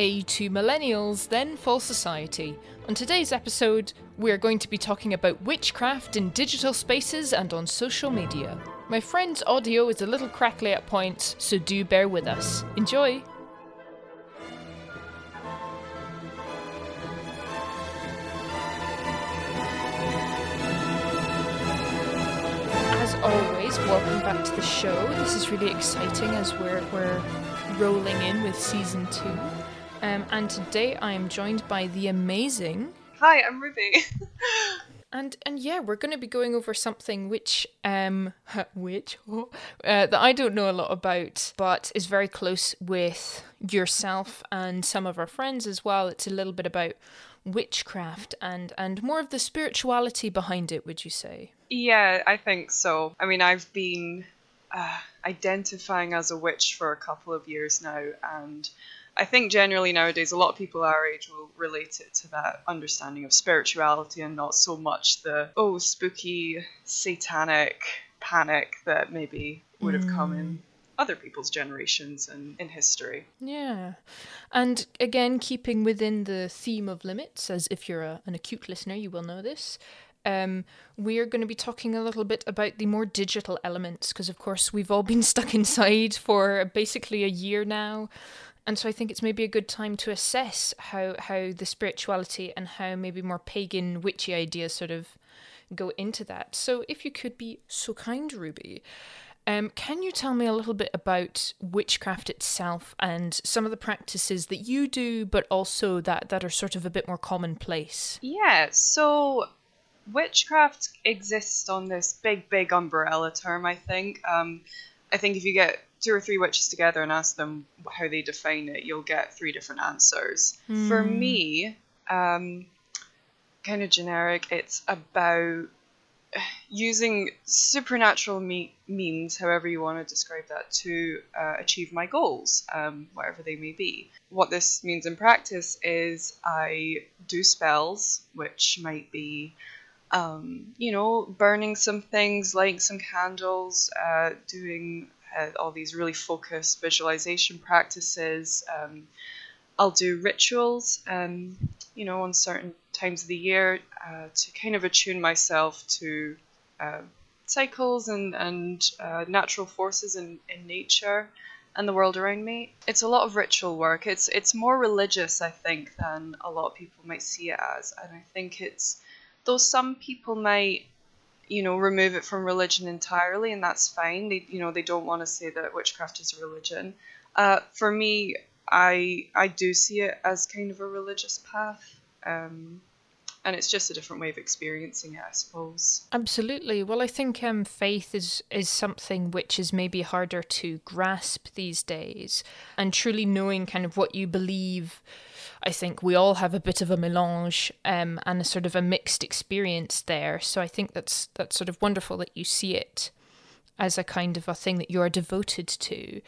A to Millennials, then Fall Society. On today's episode, we are going to be talking about witchcraft in digital spaces and on social media. My friend's audio is a little crackly at points, so do bear with us. Enjoy! As always, welcome back to the show. This is really exciting as we're rolling in with season 2. And today I am joined by the amazing... Hi, I'm Ruby. and yeah, we're going to be going over something which that I don't know a lot about, but is very close with yourself and some of our friends as well. It's a little bit about witchcraft and more of the spirituality behind it, would you say? Yeah, I think so. I mean, I've been identifying as a witch for a couple of years now, and I think generally nowadays a lot of people our age will relate it to that understanding of spirituality and not so much the, spooky, satanic panic that maybe would have come in other people's generations and in history. Yeah. And again, keeping within the theme of limits, as if you're an acute listener, you will know this. We are going to be talking a little bit about the more digital elements because, of course, we've all been stuck inside for basically a year now. And so I think it's maybe a good time to assess how the spirituality and how maybe more pagan, witchy ideas sort of go into that. So if you could be so kind, Ruby, can you tell me a little bit about witchcraft itself and some of the practices that you do, but also that are sort of a bit more commonplace? Yeah, so witchcraft exists on this big, big umbrella term, I think. I think if you get 2 or 3 witches together and ask them how they define it, you'll get 3 different answers. For me, kind of generic, it's about using supernatural means, however you want to describe that, to achieve my goals, whatever they may be. What this means in practice is I do spells, which might be burning some things, lighting some candles, doing all these really focused visualization practices. I'll do rituals, on certain times of the year to kind of attune myself to cycles and natural forces in nature and the world around me. It's a lot of ritual work. It's more religious, I think, than a lot of people might see it as. And I think it's, though some people might remove it from religion entirely, and that's fine. They, they don't want to say that witchcraft is a religion. For me, I do see it as kind of a religious path, and it's just a different way of experiencing it, I suppose. Absolutely. Well, I think faith is something which is maybe harder to grasp these days, and truly knowing kind of what you believe. I think we all have a bit of a mélange and a sort of a mixed experience there. So I think that's sort of wonderful that you see it as a kind of a thing that you are devoted to.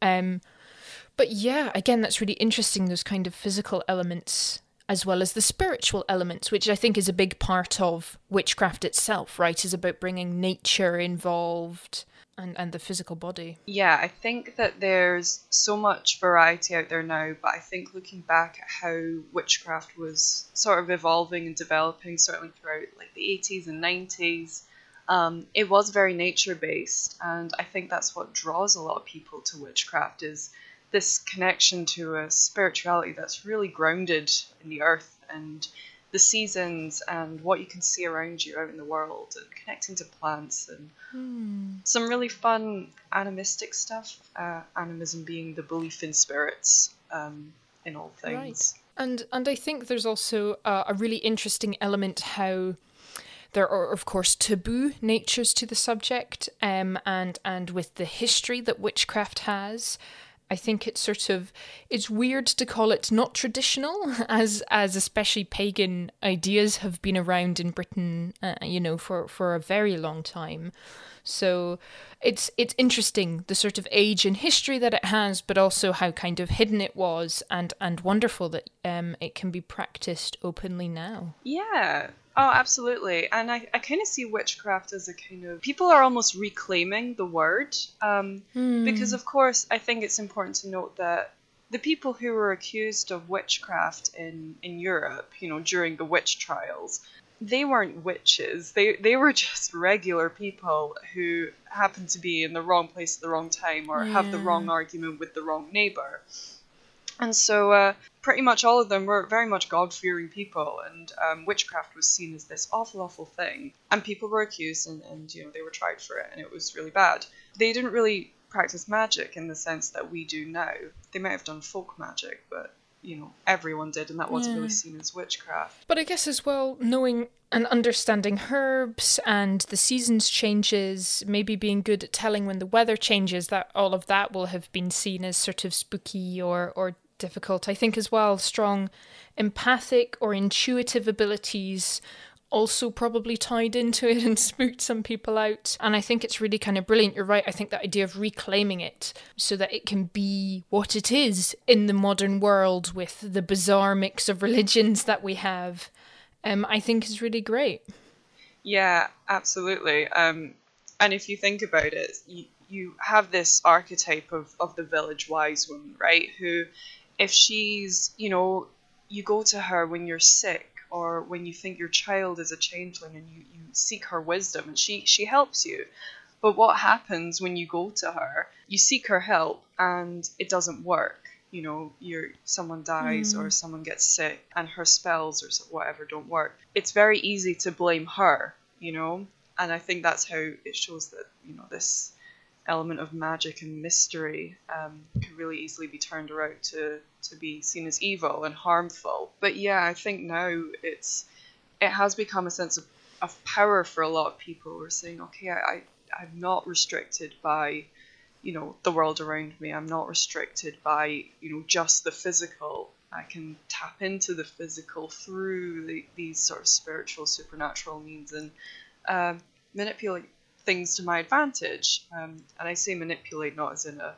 But yeah, again, that's really interesting, those kind of physical elements as well as the spiritual elements, which I think is a big part of witchcraft itself, right? Is about bringing nature involved and the physical body. Yeah, I think that there's so much variety out there now, but I think looking back at how witchcraft was sort of evolving and developing, certainly throughout like the 80s and 90s, it was very nature-based, and I think that's what draws a lot of people to witchcraft, is this connection to a spirituality that's really grounded in the earth and the seasons and what you can see around you out in the world, and connecting to plants and some really fun animistic stuff, animism being the belief in spirits in all things. Right. And I think there's also a really interesting element how there are, of course, taboo natures to the subject, and with the history that witchcraft has. I think it's sort of, it's weird to call it not traditional, as especially pagan ideas have been around in Britain, for a very long time. So it's interesting, the sort of age and history that it has, but also how kind of hidden it was, and wonderful that it can be practiced openly now. Yeah. Oh, absolutely. And I kind of see witchcraft as a kind of... People are almost reclaiming the word, because, of course, I think it's important to note that the people who were accused of witchcraft in Europe, during the witch trials, they weren't witches. They were just regular people who happened to be in the wrong place at the wrong time, or have the wrong argument with the wrong neighbour. And so pretty much all of them were very much God-fearing people, and witchcraft was seen as this awful, awful thing. And people were accused, and they were tried for it, and it was really bad. They didn't really practice magic in the sense that we do now. They might have done folk magic, but, everyone did, and that wasn't really seen as witchcraft. But I guess as well, knowing and understanding herbs and the seasons changes, maybe being good at telling when the weather changes, that all of that will have been seen as sort of spooky or difficult. I think as well, strong empathic or intuitive abilities also probably tied into it and spooked some people out. And I think it's really kind of brilliant. You're right. I think that idea of reclaiming it so that it can be what it is in the modern world with the bizarre mix of religions that we have, I think is really great. Yeah, absolutely. And if you think about it, you have this archetype of the village wise woman, right? Who, if she's, you go to her when you're sick or when you think your child is a changeling, and you seek her wisdom, and she helps you. But what happens when you go to her? You seek her help and it doesn't work. Someone dies or someone gets sick, and her spells or whatever don't work. It's very easy to blame her, and I think that's how it shows that, this element of magic and mystery can really easily be turned around to be seen as evil and harmful. But yeah, I think now it has become a sense of power for a lot of people. We're saying, okay, I'm not restricted by the world around me. I'm not restricted by just the physical. I can tap into the physical through these sort of spiritual, supernatural means, and manipulate things to my advantage, and I say manipulate not as in a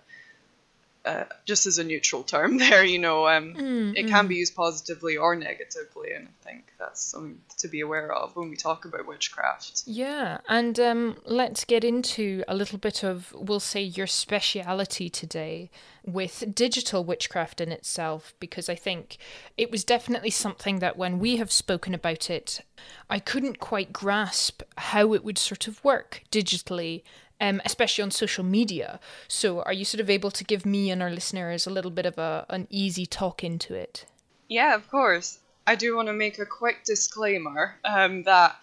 just as a neutral term there, it can be used positively or negatively, and I think that's something to be aware of when we talk about witchcraft. Yeah, and let's get into a little bit of, we'll say, your speciality today with digital witchcraft in itself, because I think it was definitely something that when we have spoken about it, I couldn't quite grasp how it would sort of work digitally, especially on social media. So are you sort of able to give me and our listeners a little bit of an easy talk into it? Yeah, of course. I do want to make a quick disclaimer that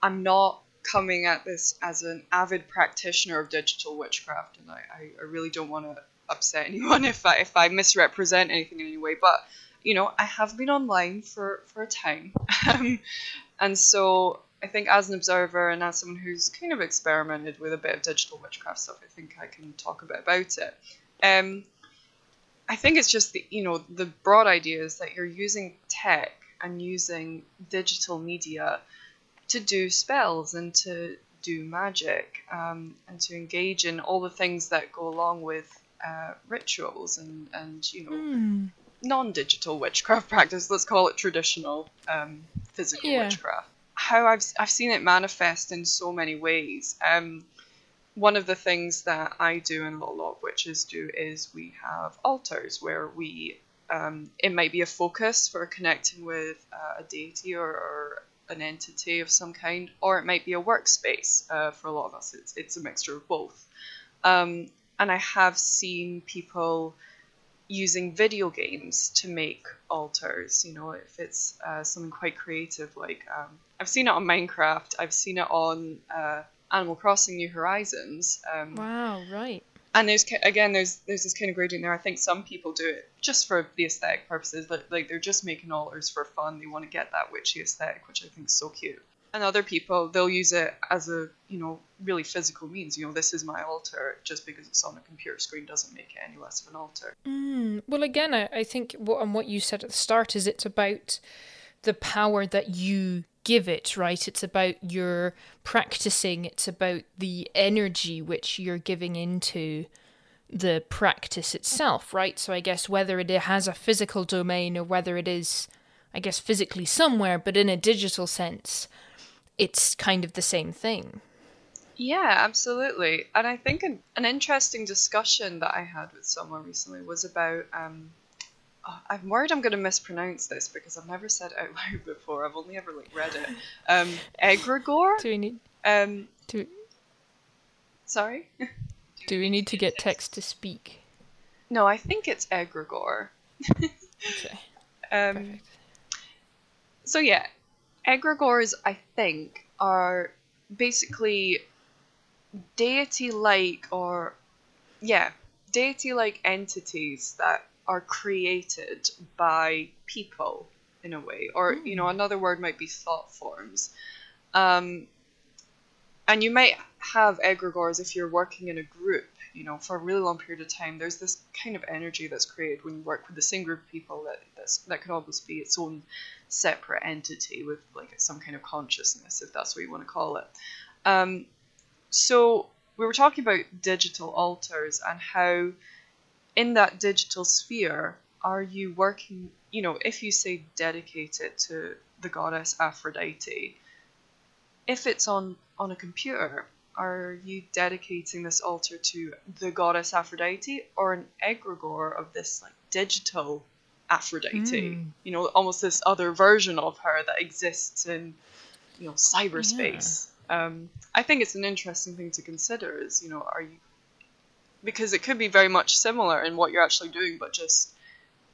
I'm not coming at this as an avid practitioner of digital witchcraft, and I really don't want to upset anyone if I misrepresent anything in any way, but I have been online for a time, and so I think as an observer and as someone who's kind of experimented with a bit of digital witchcraft stuff, I think I can talk a bit about it. I think it's just the broad idea is that you're using tech and using digital media to do spells and to do magic, and to engage in all the things that go along with rituals and non-digital witchcraft practice. Let's call it traditional physical witchcraft. How I've seen it manifest in so many ways. One of the things that I do and a lot of witches do is we have altars where we it might be a focus for connecting with a deity or an entity of some kind, or it might be a workspace. For a lot of us, it's a mixture of both. And I have seen people using video games to make altars, if it's something quite creative, like I've seen it on Minecraft, I've seen it on Animal Crossing New Horizons. Wow, right. And there's this kind of gradient there. I think some people do it just for the aesthetic purposes, like they're just making altars for fun, they want to get that witchy aesthetic, which I think is so cute. And other people, they'll use it as a, really physical means. This is my altar. Just because it's on a computer screen doesn't make it any less of an altar. Well, again, I think what you said at the start is it's about the power that you give it, right? It's about your practicing. It's about the energy which you're giving into the practice itself, right? So I guess whether it has a physical domain or whether it is, physically somewhere, but in a digital sense, it's kind of the same thing. Yeah, absolutely. And I think an interesting discussion that I had with someone recently was about, I'm worried I'm going to mispronounce this because I've never said it out loud before. I've only ever read it. Egregore? Do we need... Sorry? Do we need to get text to speak? No, I think it's egregore. Okay. Perfect. So yeah, egregores, I think, are basically deity-like entities that are created by people in a way, or another word might be thought forms. And you might have egregores if you're working in a group, for a really long period of time. There's this kind of energy that's created when you work with the same group of people that can almost be its own separate entity with some kind of consciousness, if that's what you want to call it. So we were talking about digital altars and how in that digital sphere are you working, if you say dedicated to the goddess Aphrodite, if it's on a computer, are you dedicating this altar to the goddess Aphrodite or an egregore of this digital Aphrodite? Almost this other version of her that exists in cyberspace. Yeah. I think it's an interesting thing to consider is because it could be very much similar in what you're actually doing, but just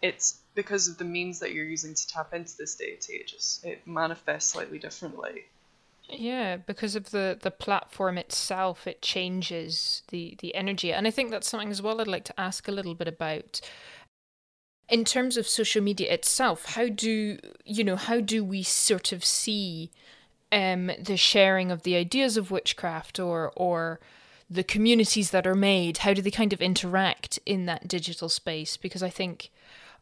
it's because of the means that you're using to tap into this deity, it manifests slightly differently. Yeah, because of the platform itself, it changes the energy. And I think that's something as well I'd like to ask a little bit about. In terms of social media itself, how do we sort of see the sharing of the ideas of witchcraft or the communities that are made? How do they kind of interact in that digital space? Because I think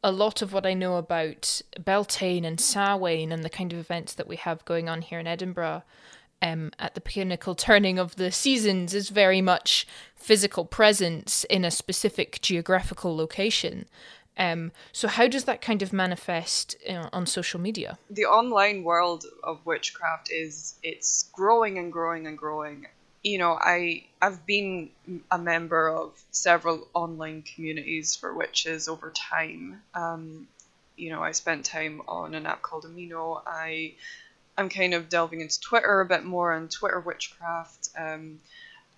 a lot of what I know about Beltane and Samhain and the kind of events that we have going on here in Edinburgh at the pinnacle turning of the seasons is very much physical presence in a specific geographical location. So how does that kind of manifest on social media? The online world of witchcraft it's growing and growing and growing. I've been a member of several online communities for witches over time. I spent time on an app called Amino. I'm kind of delving into Twitter a bit more and Twitter witchcraft.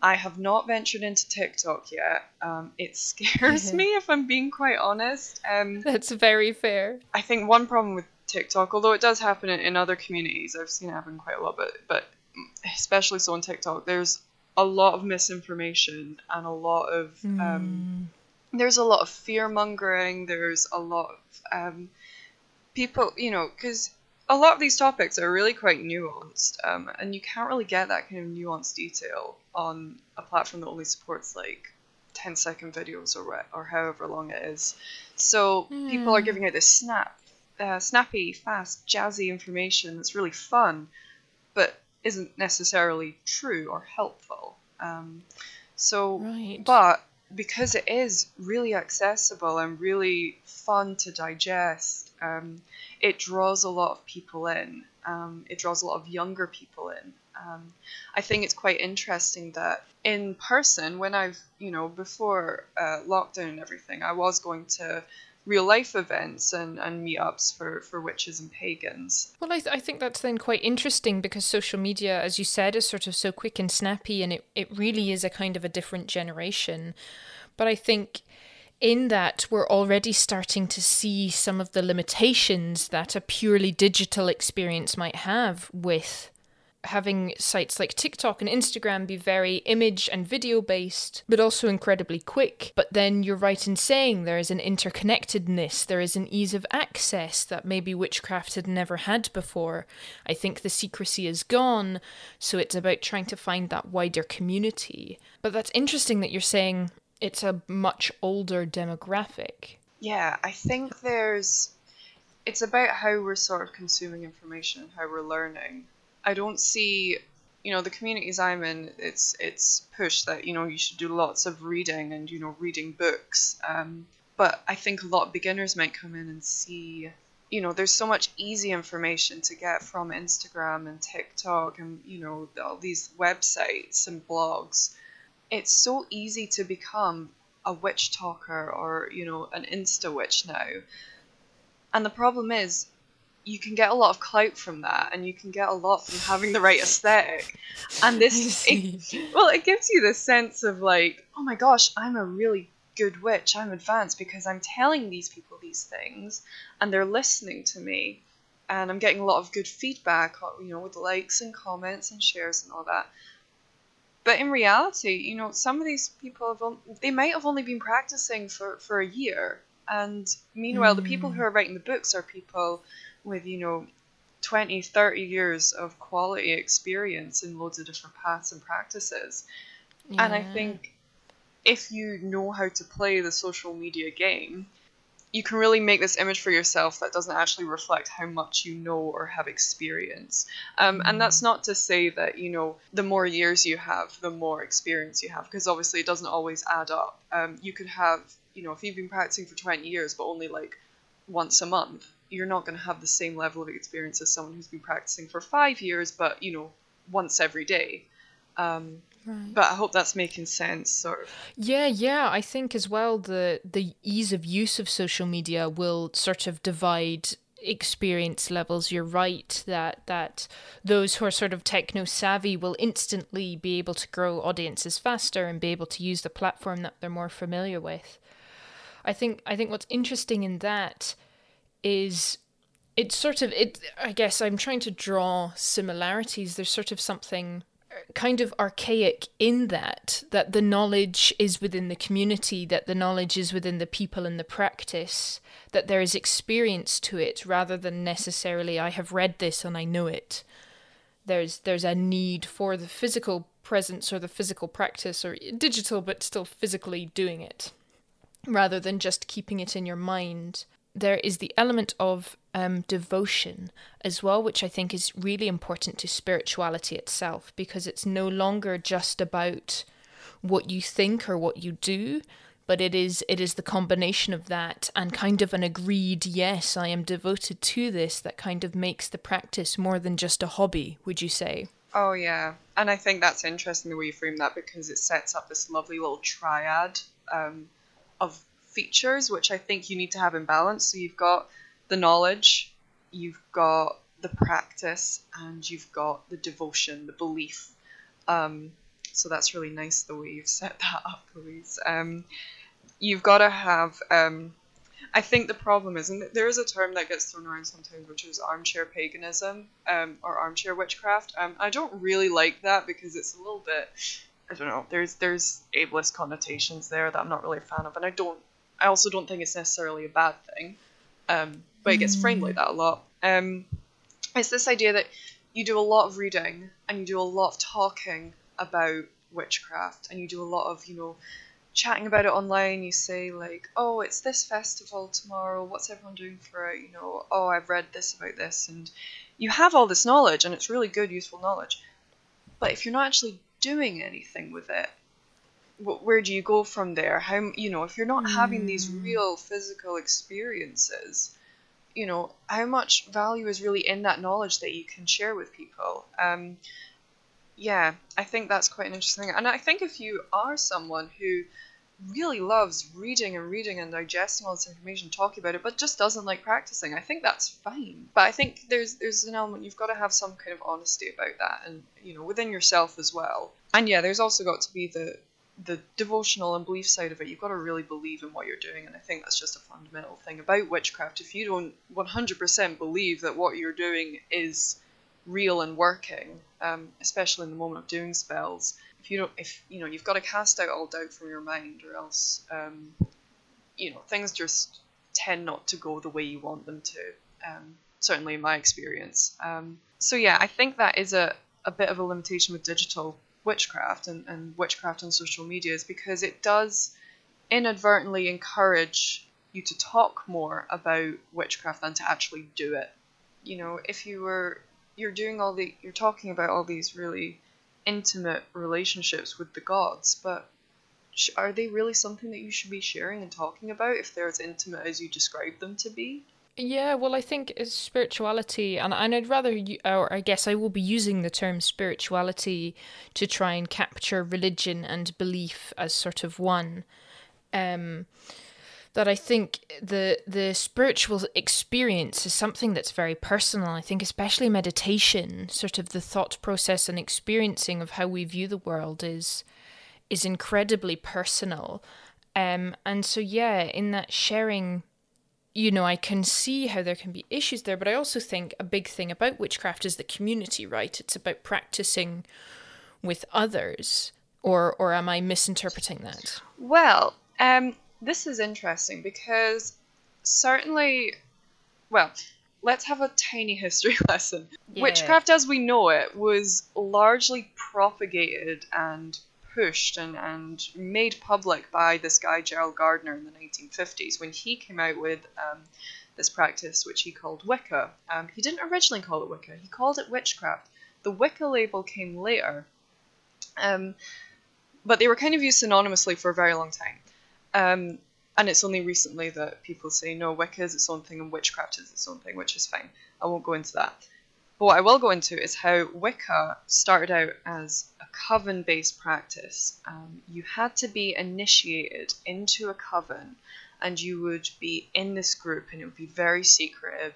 I have not ventured into TikTok yet. It scares me if I'm being quite honest. That's very fair. I think one problem with TikTok, although it does happen in other communities, I've seen it happen quite a lot, but especially so on TikTok, there's a lot of misinformation and a lot of there's a lot of fear mongering. There's a lot of people, because a lot of these topics are really quite nuanced, and you can't really get that kind of nuanced detail on a platform that only supports 10-second videos or however long it is. So people are giving out this snappy, fast, jazzy information that's really fun, but isn't necessarily true or helpful. Right. But because it is really accessible and really fun to digest, it draws a lot of people in. It draws a lot of younger people in. I think it's quite interesting that in person, when I've, before lockdown and everything, I was going to real life events and meetups for witches and pagans. Well, I think that's then quite interesting because social media, as you said, is sort of so quick and snappy, and it really is a kind of a different generation. But I think in that we're already starting to see some of the limitations that a purely digital experience might have with having sites like TikTok and Instagram be very image and video based, but also incredibly quick. But then you're right in saying there is an interconnectedness, there is an ease of access that maybe witchcraft had never had before. I think the secrecy is gone, so it's about trying to find that wider community. But that's interesting that you're saying it's a much older demographic. Yeah, I think it's about how we're sort of consuming information and how we're learning. I don't see, the communities I'm in, it's pushed that, you should do lots of reading and, reading books. But I think a lot of beginners might come in and see, there's so much easy information to get from Instagram and TikTok and, all these websites and blogs. It's so easy to become a witch talker or, an Insta witch now. And the problem is, you can get a lot of clout from that, and you can get a lot from having the right aesthetic. And it gives you this sense of like, oh my gosh, I'm a really good witch. I'm advanced because I'm telling these people these things, and they're listening to me, and I'm getting a lot of good feedback, with likes and comments and shares and all that. But in reality, some of these people they might have only been practicing for a year, and meanwhile, the people who are writing the books are people with 20, 30 years of quality experience in loads of different paths and practices. Yeah. And I think if you know how to play the social media game, you can really make this image for yourself that doesn't actually reflect how much you know or have experienced. And that's not to say that, the more years you have, the more experience you have, because obviously it doesn't always add up. You could have, if you've been practicing for 20 years, but only like once a month, you're not going to have the same level of experience as someone who's been practicing for 5 years, but, once every day. Right. But I hope that's making sense, sort of. Yeah. I think as well the ease of use of social media will sort of divide experience levels. You're right that those who are sort of techno-savvy will instantly be able to grow audiences faster and be able to use the platform that they're more familiar with. I think what's interesting in that is I guess I'm trying to draw similarities. There's sort of something kind of archaic in that the knowledge is within the community, that the knowledge is within the people and the practice, that there is experience to it rather than necessarily I have read this and I know it. There's a need for the physical presence or the physical practice, or digital but still physically doing it, rather than just keeping it in your mind. There is the element of devotion as well, which I think is really important to spirituality itself, because it's no longer just about what you think or what you do, but it is the combination of that and kind of an agreed, yes, I am devoted to this, that kind of makes the practice more than just a hobby, would you say? Oh, yeah. And I think that's interesting the way you frame that, because it sets up this lovely little triad of features, which I think you need to have in balance. So you've got the knowledge, you've got the practice, and you've got the devotion, the belief. So that's really nice the way you've set that up, Louise. You've got to have, I think the problem is, and there is a term that gets thrown around sometimes, which is armchair paganism, or armchair witchcraft. I don't really like that, because it's a little bit, I don't know, there's ableist connotations there that I'm not really a fan of, and I also don't think it's necessarily a bad thing, but it gets framed like that a lot. It's this idea that you do a lot of reading and you do a lot of talking about witchcraft, and you do a lot of, chatting about it online. You say like, oh, it's this festival tomorrow, what's everyone doing for it? Oh, I've read this about this. And you have all this knowledge, and it's really good, useful knowledge. But if you're not actually doing anything with it, where do you go from there? How, if you're not having these real physical experiences, how much value is really in that knowledge that you can share with people? Yeah, I think that's quite an interesting thing. And I think if you are someone who really loves reading and digesting all this information, talking about it, but just doesn't like practicing, I think that's fine. But I think there's an element, you've got to have some kind of honesty about that, and within yourself as well. And yeah, there's also got to be the devotional and belief side of it. You've got to really believe in what you're doing, and I think that's just a fundamental thing about witchcraft. If you don't 100% believe that what you're doing is real and working, especially in the moment of doing spells. If you've got to cast out all doubt from your mind, or else things just tend not to go the way you want them to, certainly in my experience. I think that is a bit of a limitation with digital witchcraft and witchcraft on social media, is because it does inadvertently encourage you to talk more about witchcraft than to actually do it. You're talking about all these really intimate relationships with the gods, but are they really something that you should be sharing and talking about if they're as intimate as you describe them to be? Yeah, well, I think it's spirituality, and I'd rather, or I guess I will be using the term spirituality to try and capture religion and belief as sort of one. That I think the spiritual experience is something that's very personal. I think especially meditation, sort of the thought process and experiencing of how we view the world is incredibly personal. In that sharing, I can see how there can be issues there, but I also think a big thing about witchcraft is the community, right? It's about practicing with others, or am I misinterpreting that? Well, this is interesting because let's have a tiny history lesson. Yeah. Witchcraft as we know it was largely propagated and pushed and made public by this guy, Gerald Gardner, in the 1950s, when he came out with this practice, which he called Wicca. He didn't originally call it Wicca. He called it witchcraft. The Wicca label came later, but they were kind of used synonymously for a very long time. And it's only recently that people say, no, Wicca is its own thing and witchcraft is its own thing, which is fine. I won't go into that. But what I will go into is how Wicca started out as a coven-based practice. You had to be initiated into a coven, and you would be in this group, and it would be very secretive.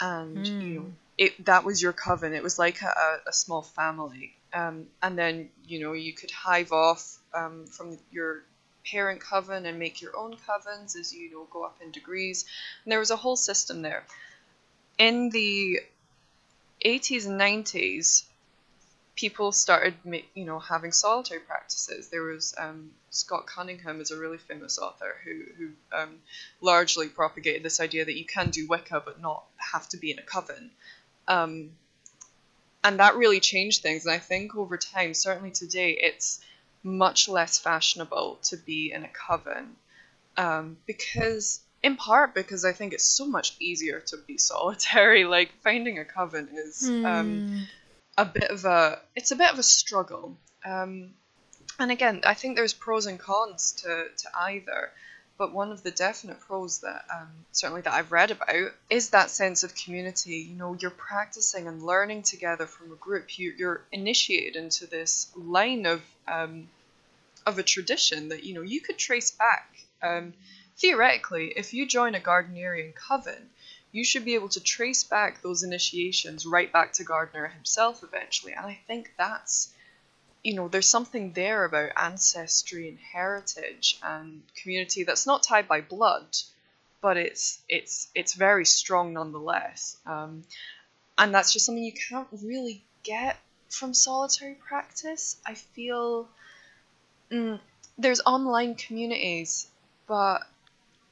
And that was your coven. It was like a small family. And then, you could hive off from your parent coven and make your own covens as go up in degrees, and there was a whole system there. In the 80s and 90s, people started having solitary practices. There was Scott Cunningham is a really famous author who largely propagated this idea that you can do Wicca but not have to be in a coven, and that really changed things. And I think over time, certainly today, it's much less fashionable to be in a coven, because I think it's so much easier to be solitary. Like, finding a coven is a bit of a struggle, and again, I think there's pros and cons to either, but one of the definite pros that certainly that I've read about is that sense of community. You're practicing and learning together from a group. You're initiated into this line of a tradition that you could trace back. Theoretically, if you join a Gardnerian coven, you should be able to trace back those initiations right back to Gardner himself eventually. And I think that's, there's something there about ancestry and heritage and community that's not tied by blood, but it's very strong nonetheless. And that's just something you can't really get from solitary practice. I feel there's online communities, but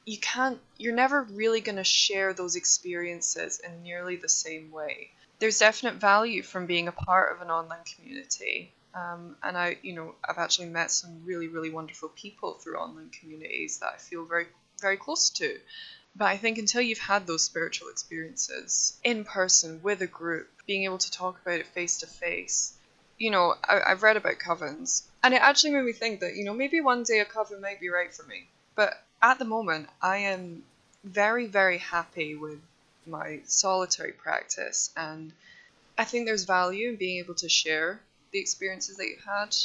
you're never really going to share those experiences in nearly the same way. There's definite value from being a part of an online community. And I've actually met some really, really wonderful people through online communities that I feel very, very close to. But I think until you've had those spiritual experiences in person with a group, being able to talk about it face to face, I've read about covens, and it actually made me think that, maybe one day a coven might be right for me. But at the moment, I am very, very happy with my solitary practice. And I think there's value in being able to share the experiences that you've had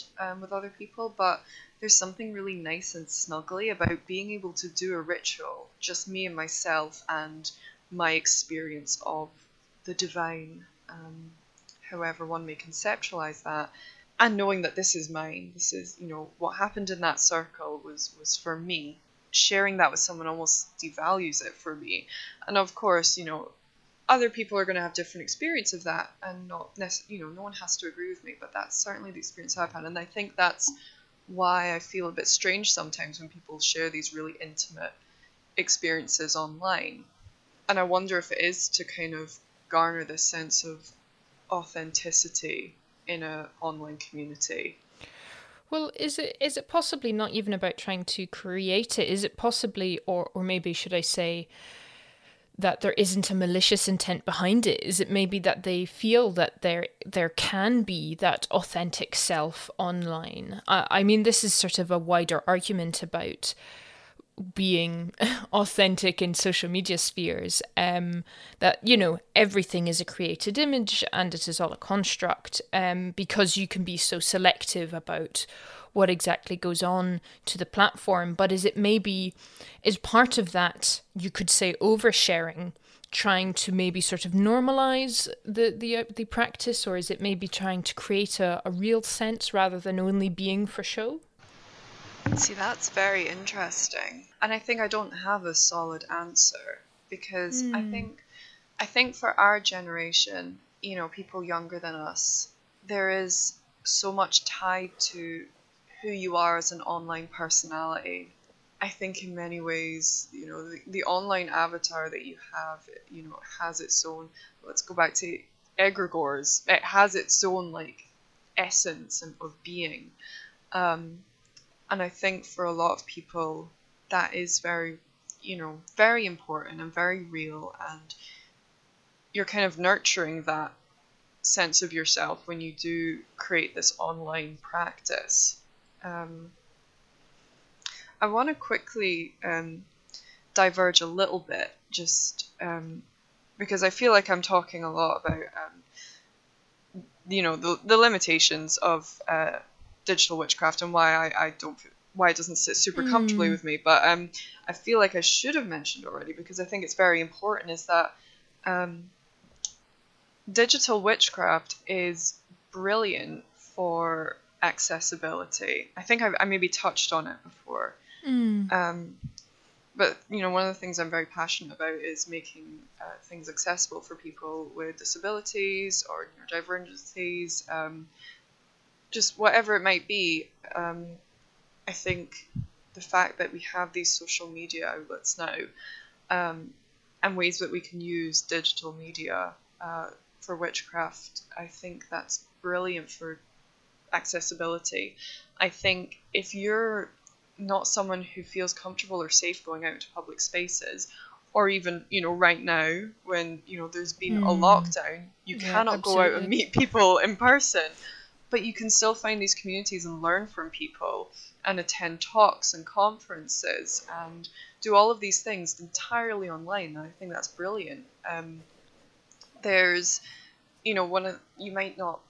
with other people. But there's something really nice and snuggly about being able to do a ritual, just me and myself and my experience of the divine, however one may conceptualize that. And knowing that this is mine, this is, what happened in that circle was for me. Sharing that with someone almost devalues it for me. And of course, other people are going to have different experience of that, and not necessarily, no one has to agree with me, but that's certainly the experience I've had. And I think that's why I feel a bit strange sometimes when people share these really intimate experiences online. And I wonder if it is to kind of garner this sense of authenticity in an online community. Well, is it possibly not even about trying to create it? Is it possibly, or maybe should I say, that there isn't a malicious intent behind it? Is it maybe that they feel that there can be that authentic self online? I mean, this is sort of a wider argument about being authentic in social media spheres, that, everything is a created image and it is all a construct, because you can be so selective about what exactly goes on to the platform. But is part of that, you could say, oversharing, trying to maybe sort of normalize the practice, or is it maybe trying to create a real sense rather than only being for show? See, that's very interesting. And I think I don't have a solid answer, because I think for our generation, people younger than us, there is so much tied to who you are as an online personality. I think in many ways, the online avatar that you have, it has its own, let's go back to egregores, it has its own essence of being. And I think for a lot of people, that is very, very important and very real. And you're kind of nurturing that sense of yourself when you do create this online practice. I want to quickly diverge a little bit, just because I feel like I'm talking a lot about, the limitations of digital witchcraft, and why it doesn't sit super comfortably with me. But I feel like I should have mentioned already, because I think it's very important, is that digital witchcraft is brilliant for accessibility. I think I maybe touched on it before. But one of the things I'm very passionate about is making things accessible for people with disabilities or neurodivergencies, just whatever it might be. I think the fact that we have these social media outlets now, and ways that we can use digital media for witchcraft, I think that's brilliant for accessibility. I think if you're not someone who feels comfortable or safe going out into public spaces, or even, right now when, there's been a lockdown, you cannot absolutely go out and meet people in person. But you can still find these communities and learn from people and attend talks and conferences and do all of these things entirely online. And I think that's brilliant. There's, you might not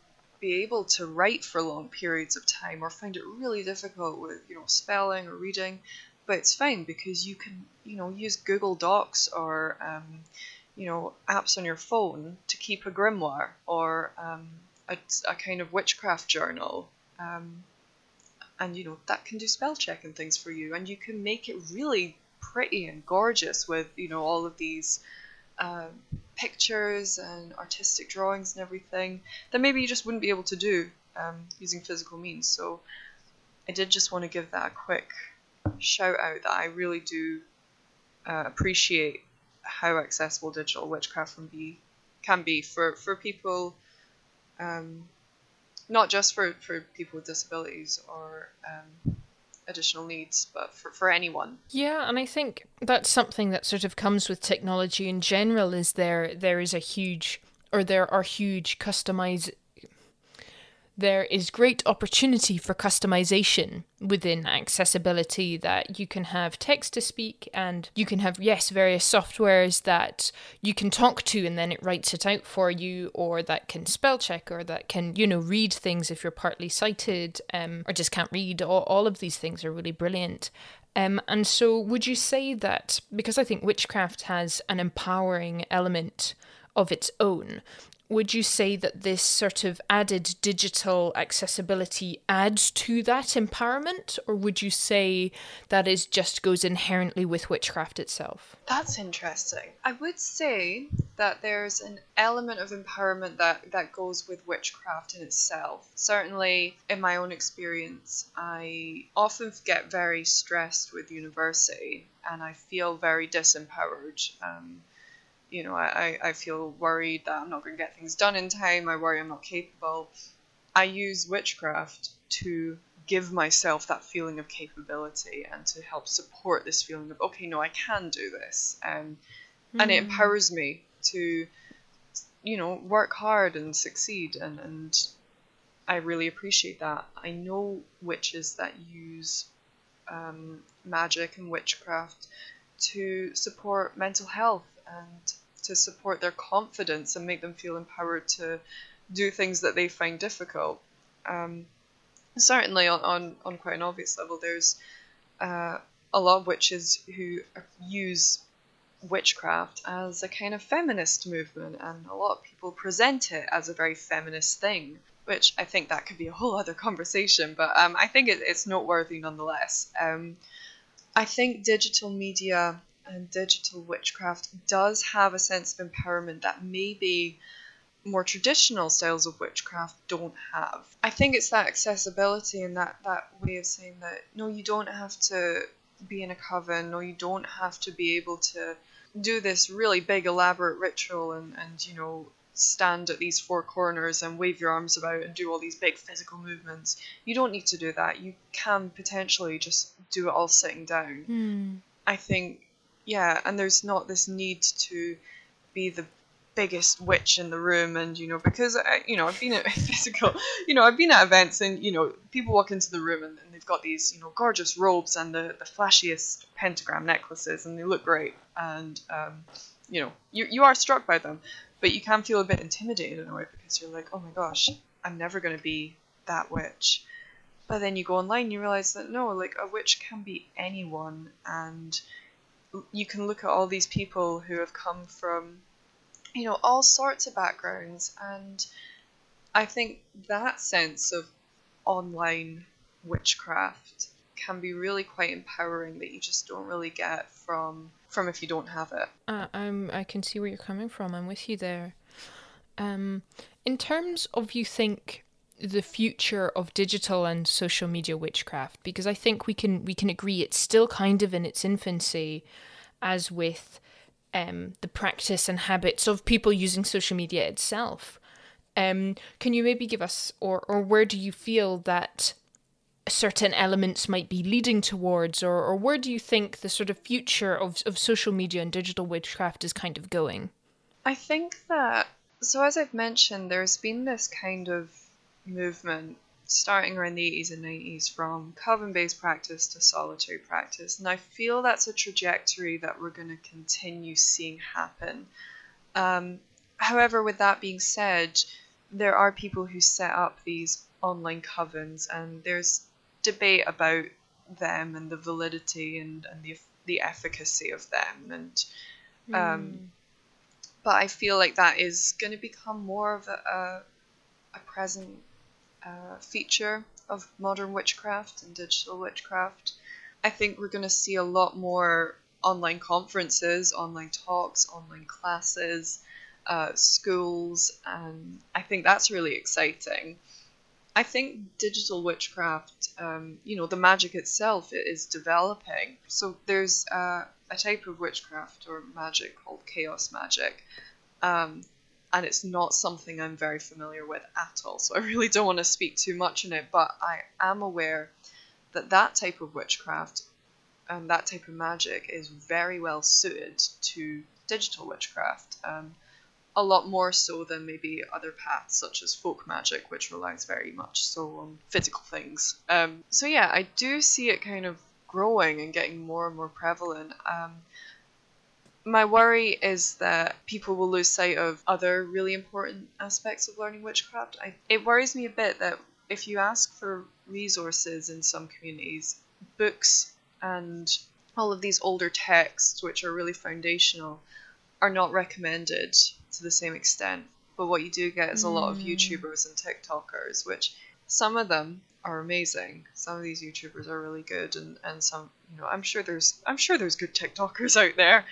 be able to write for long periods of time or find it really difficult with, spelling or reading, but it's fine because you can, use Google Docs or, apps on your phone to keep a grimoire or, a kind of witchcraft journal, and that can do spell check and things for you, and you can make it really pretty and gorgeous with all of these pictures and artistic drawings and everything that maybe you just wouldn't be able to do using physical means. So I did just want to give that a quick shout out, that I really do appreciate how accessible digital witchcraft can be for people. Not just for people with disabilities or additional needs, but for anyone. Yeah, and I think that's something that sort of comes with technology in general, is there is great opportunity for customization within accessibility, that you can have text-to-speak and you can have, various softwares that you can talk to and then it writes it out for you, or that can spell check, or that can, read things if you're partly sighted or just can't read. All of these things are really brilliant. And so would you say that, because I think witchcraft has an empowering element of its own, would you say that this sort of added digital accessibility adds to that empowerment, or would you say that is just goes inherently with witchcraft itself? That's interesting. I would say that there's an element of empowerment that goes with witchcraft in itself. Certainly, in my own experience, I often get very stressed with university, and I feel very disempowered. I feel worried that I'm not going to get things done in time. I worry I'm not capable. I use witchcraft to give myself that feeling of capability and to help support this feeling of, okay, no, I can do this. And it empowers me to, work hard and succeed. And I really appreciate that. I know witches that use magic and witchcraft to support mental health and to support their confidence and make them feel empowered to do things that they find difficult. Certainly on quite an obvious level, there's a lot of witches who use witchcraft as a kind of feminist movement, and a lot of people present it as a very feminist thing, which I think that could be a whole other conversation, but I think it's noteworthy nonetheless. I think digital media and digital witchcraft does have a sense of empowerment that maybe more traditional styles of witchcraft don't have. I think it's that accessibility and that way of saying that, no, you don't have to be in a coven, or you don't have to be able to do this really big elaborate ritual and stand at these four corners and wave your arms about and do all these big physical movements. You don't need to do that. You can potentially just do it all sitting down. I think, yeah, and there's not this need to be the biggest witch in the room, and because I've been at physical, I've been at events, and people walk into the room and they've got these gorgeous robes and the flashiest pentagram necklaces, and they look great, and you are struck by them, but you can feel a bit intimidated in a way, because you're like, oh my gosh, I'm never going to be that witch. But then you go online and you realize that no, like, a witch can be anyone, and you can look at all these people who have come from all sorts of backgrounds, and I think that sense of online witchcraft can be really quite empowering that you just don't really get from if you don't have it. I can see where you're coming from. I'm with you there. In terms of, you think, the future of digital and social media witchcraft, because I think we can agree it's still kind of in its infancy, as with the practice and habits of people using social media itself. Can you maybe give us, or where do you feel that certain elements might be leading towards, or where do you think the sort of future of social media and digital witchcraft is kind of going? I think that, so as I've mentioned, there's been this kind of movement starting around the 80s and 90s from coven-based practice to solitary practice. And I feel that's a trajectory that we're going to continue seeing happen. However, with that being said, there are people who set up these online covens, and there's debate about them and the validity and the efficacy of them. But I feel like that is going to become more of a present feature of modern witchcraft and digital witchcraft. I think we're going to see a lot more online conferences, online talks, online classes, schools, and I think that's really exciting. I think digital witchcraft, the magic itself, it is developing. So there's a type of witchcraft or magic called chaos magic. And it's not something I'm very familiar with at all, so I really don't want to speak too much on it, but I am aware that type of witchcraft and that type of magic is very well suited to digital witchcraft, a lot more so than maybe other paths such as folk magic, which relies very much so on physical things. So yeah, I do see it kind of growing and getting more and more prevalent. My worry is that people will lose sight of other really important aspects of learning witchcraft. It worries me a bit that if you ask for resources in some communities, books and all of these older texts, which are really foundational, are not recommended to the same extent. But what you do get is a lot of YouTubers and TikTokers, which some of them are amazing. Some of these YouTubers are really good, and some, you know, I'm sure there's good TikTokers out there.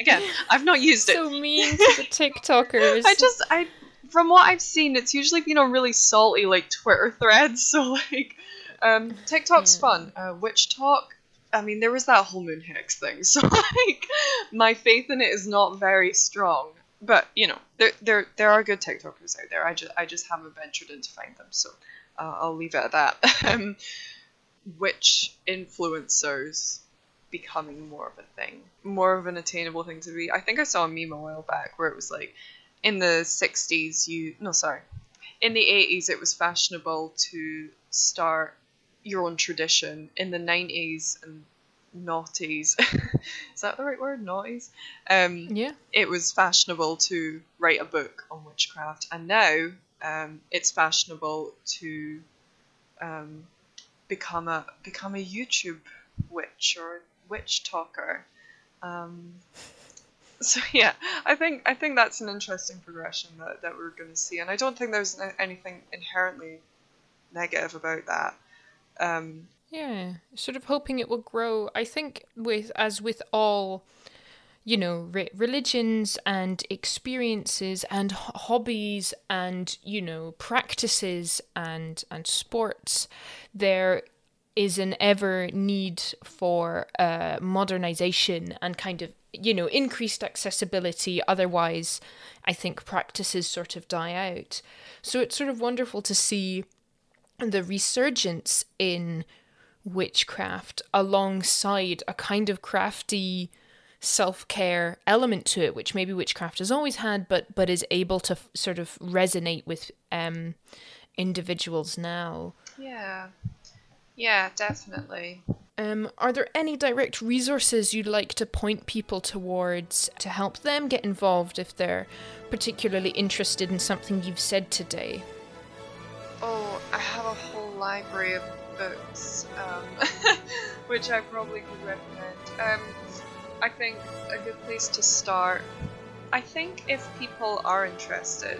Again, I've not used it. So mean to the TikTokers. I from what I've seen, it's usually been on really salty like Twitter threads. So like, TikTok's fun. Witch talk. I mean, there was that whole moon hex thing. So like, my faith in it is not very strong. But you know, there are good TikTokers out there. I just haven't ventured in to find them. So. I'll leave it at that. Which influencers becoming more of a thing, more of an attainable thing to be. I think I saw a meme a while back where it was like, in the 60s, in the 80s it was fashionable to start your own tradition. In the 90s and noughties, is that the right word? Noughties? Yeah. It was fashionable to write a book on witchcraft, and now. It's fashionable to become a YouTube witch or witch talker. So yeah, I think that's an interesting progression that we're going to see, and I don't think there's anything inherently negative about that. Yeah, sort of hoping it will grow. I think with all. You know, religions and experiences and hobbies and, you know, practices and sports, there is an ever need for modernization and kind of, you know, increased accessibility. Otherwise, I think practices sort of die out. So it's sort of wonderful to see the resurgence in witchcraft alongside a kind of crafty self-care element to it, which maybe witchcraft has always had, but is able to sort of resonate with individuals now. Yeah, definitely. Are there any direct resources you'd like to point people towards to help them get involved if they're particularly interested in something you've said today? Oh, I have a whole library of books, which I probably could recommend. I think a good place to start, I think if people are interested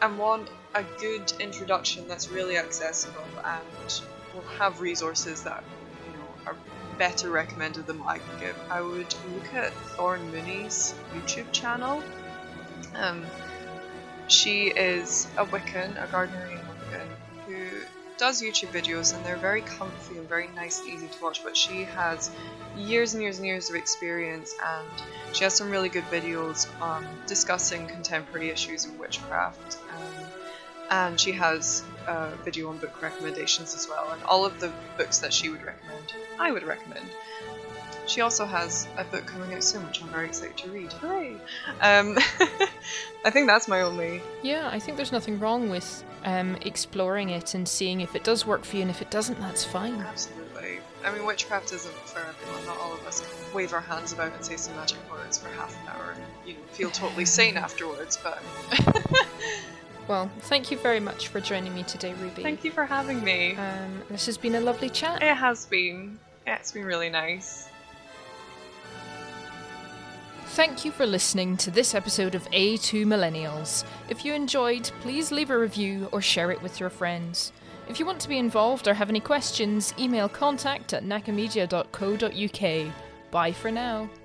and want a good introduction that's really accessible and will have resources that, you know, are better recommended than what I can give, I would look at Thorn Mooney's YouTube channel. She is a Wiccan, a Gardnerian Wiccan, who does YouTube videos, and they're very comfy and very nice and easy to watch, but she has years and years and years of experience, and she has some really good videos discussing contemporary issues in witchcraft, and she has a video on book recommendations as well, and all of the books that she would recommend, I would recommend. She also has a book coming out soon, which I'm very excited to read. Hooray! I think that's my only... Yeah, I think there's nothing wrong with exploring it and seeing if it does work for you, and if it doesn't, that's fine. Absolutely. I mean, witchcraft isn't for everyone. Not all of us can wave our hands about and say some magic words for half an hour and, you know, feel totally sane afterwards, but... Well, thank you very much for joining me today, Ruby. Thank you for having me. This has been a lovely chat. It has been. Yeah, it's been really nice. Thank you for listening to this episode of A to Millennials. If you enjoyed, please leave a review or share it with your friends. If you want to be involved or have any questions, email contact@nakamedia.co.uk. Bye for now.